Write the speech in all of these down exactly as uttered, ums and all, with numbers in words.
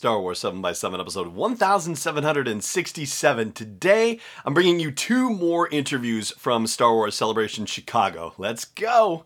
Star Wars seven by seven episode one thousand seven hundred sixty-seven. Today, I'm bringing you two more interviews from Star Wars Celebration Chicago. Let's go!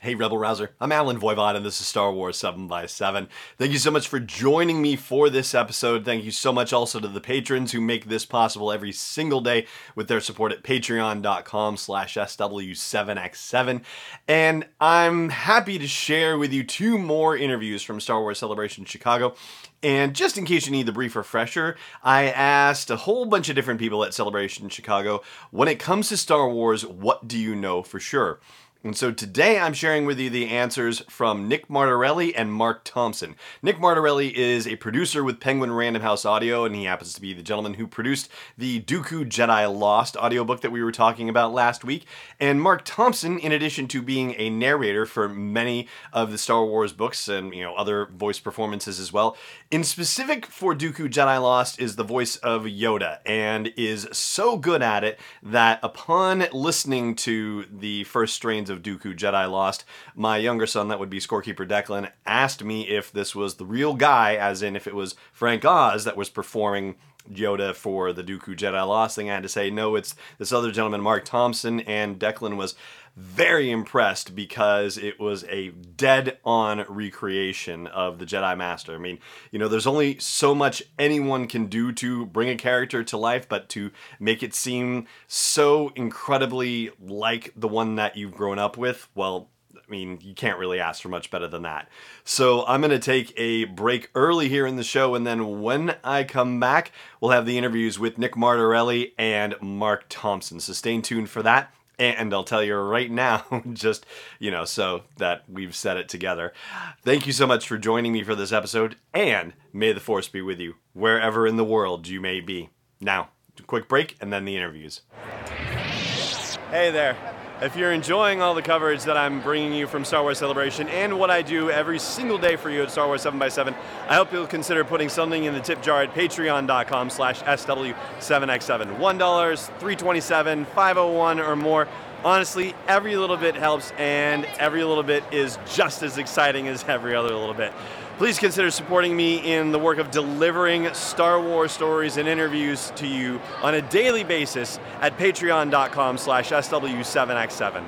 Hey Rebel Rouser, I'm Alan Voivod and this is Star Wars seven by seven. Thank you so much for joining me for this episode. Thank you so much also to the patrons who make this possible every single day with their support at patreon dot com slash S W seven by seven. And I'm happy to share with you two more interviews from Star Wars Celebration Chicago. And just in case you need the brief refresher, I asked a whole bunch of different people at Celebration Chicago, when it comes to Star Wars, what do you know for sure? And so today I'm sharing with you the answers from Nick Martorelli and Mark Thompson. Nick Martorelli is a producer with Penguin Random House Audio, and he happens to be the gentleman who produced the Dooku Jedi Lost audiobook that we were talking about last week. And Mark Thompson, in addition to being a narrator for many of the Star Wars books and, you know, other voice performances as well, in specific for Dooku Jedi Lost is the voice of Yoda, and is so good at it that upon listening to the first strains of of Dooku Jedi Lost, my younger son, that would be Scorekeeper Declan, asked me if this was the real guy, as in if it was Frank Oz that was performing Yoda for the Dooku Jedi Lost thing. I had to say, no, it's this other gentleman, Mark Thompson, and Declan was very impressed because it was a dead-on recreation of the Jedi Master. I mean, you know, there's only so much anyone can do to bring a character to life, but to make it seem so incredibly like the one that you've grown up with, well, I mean, you can't really ask for much better than that. So I'm going to take a break early here in the show, and then when I come back, we'll have the interviews with Nick Martorelli and Mark Thompson. So stay tuned for that. And I'll tell you right now, just, you know, so that we've said it together. Thank you so much for joining me for this episode, and may the Force be with you, wherever in the world you may be. Now, a quick break, and then the interviews. Hey there. If you're enjoying all the coverage that I'm bringing you from Star Wars Celebration and what I do every single day for you at Star Wars seven by seven, I hope you'll consider putting something in the tip jar at patreon dot com slash S W seven by seven. one dollar, three twenty-seven, five oh one or more. Honestly, every little bit helps, and every little bit is just as exciting as every other little bit. Please consider supporting me in the work of delivering Star Wars stories and interviews to you on a daily basis at patreon dot com slash S W seven by seven.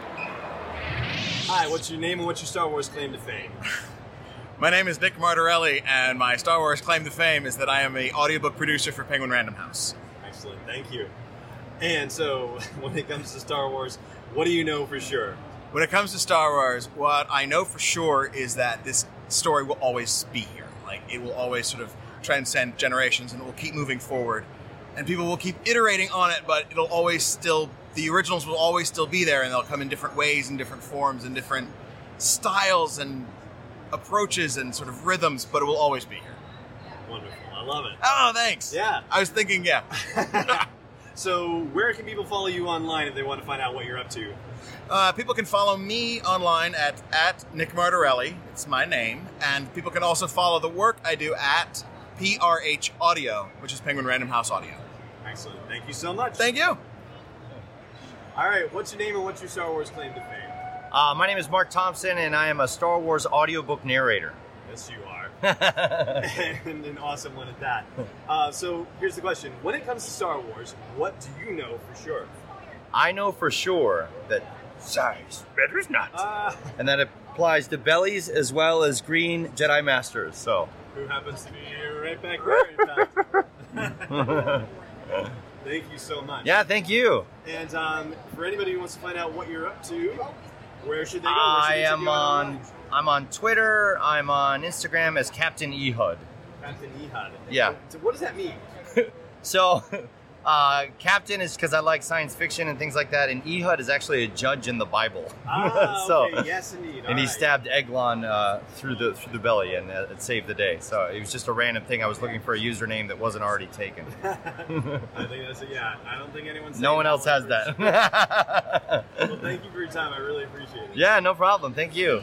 Hi, what's your name and what's your Star Wars claim to fame? My name is Nick Martorelli, and my Star Wars claim to fame is that I am an audiobook producer for Penguin Random House. Excellent, thank you. And so, when it comes to Star Wars, what do you know for sure? When it comes to Star Wars, what I know for sure is that this story will always be here. Like, it will always sort of transcend generations, and it will keep moving forward. And people will keep iterating on it, but it'll always still, the originals will always still be there, and they'll come in different ways, and different forms, and different styles, and approaches, and sort of rhythms, but it will always be here. Wonderful. I love it. Oh, thanks. Yeah. I was thinking, yeah. So, where can people follow you online if they want to find out what you're up to? Uh, people can follow me online at, at Nick Martorelli. It's my name. And people can also follow the work I do at P R H Audio, which is Penguin Random House Audio. Excellent. Thank you so much. Thank you. All right. What's your name and what's your Star Wars claim to fame? Uh, my name is Mark Thompson, and I am a Star Wars audiobook narrator. Yes, you are. And an awesome one at that. Uh, so here's the question. When it comes to Star Wars, what do you know for sure? I know for sure that size matters not. Uh, and that applies to bellies as well as green Jedi Masters. So who happens to be right back there, in fact. Thank you so much. Yeah, thank you. And um, for anybody who wants to find out what you're up to, where should they go? Should I they am on, on I'm on Twitter, I'm on Instagram as Captain Ehud. Captain Ehud. Yeah. So what does that mean? so, uh, Captain is because I like science fiction and things like that, and Ehud is actually a judge in the Bible. Ah, so, okay. Yes, indeed. All and he right. stabbed Eglon uh, through the through the belly, and uh, it saved the day. So it was just a random thing. I was looking for a username that wasn't already taken. I think that's it. Yeah. I don't think anyone's. No one else has that. Well, thank you for your time. I really appreciate it. Yeah, no problem. Thank you.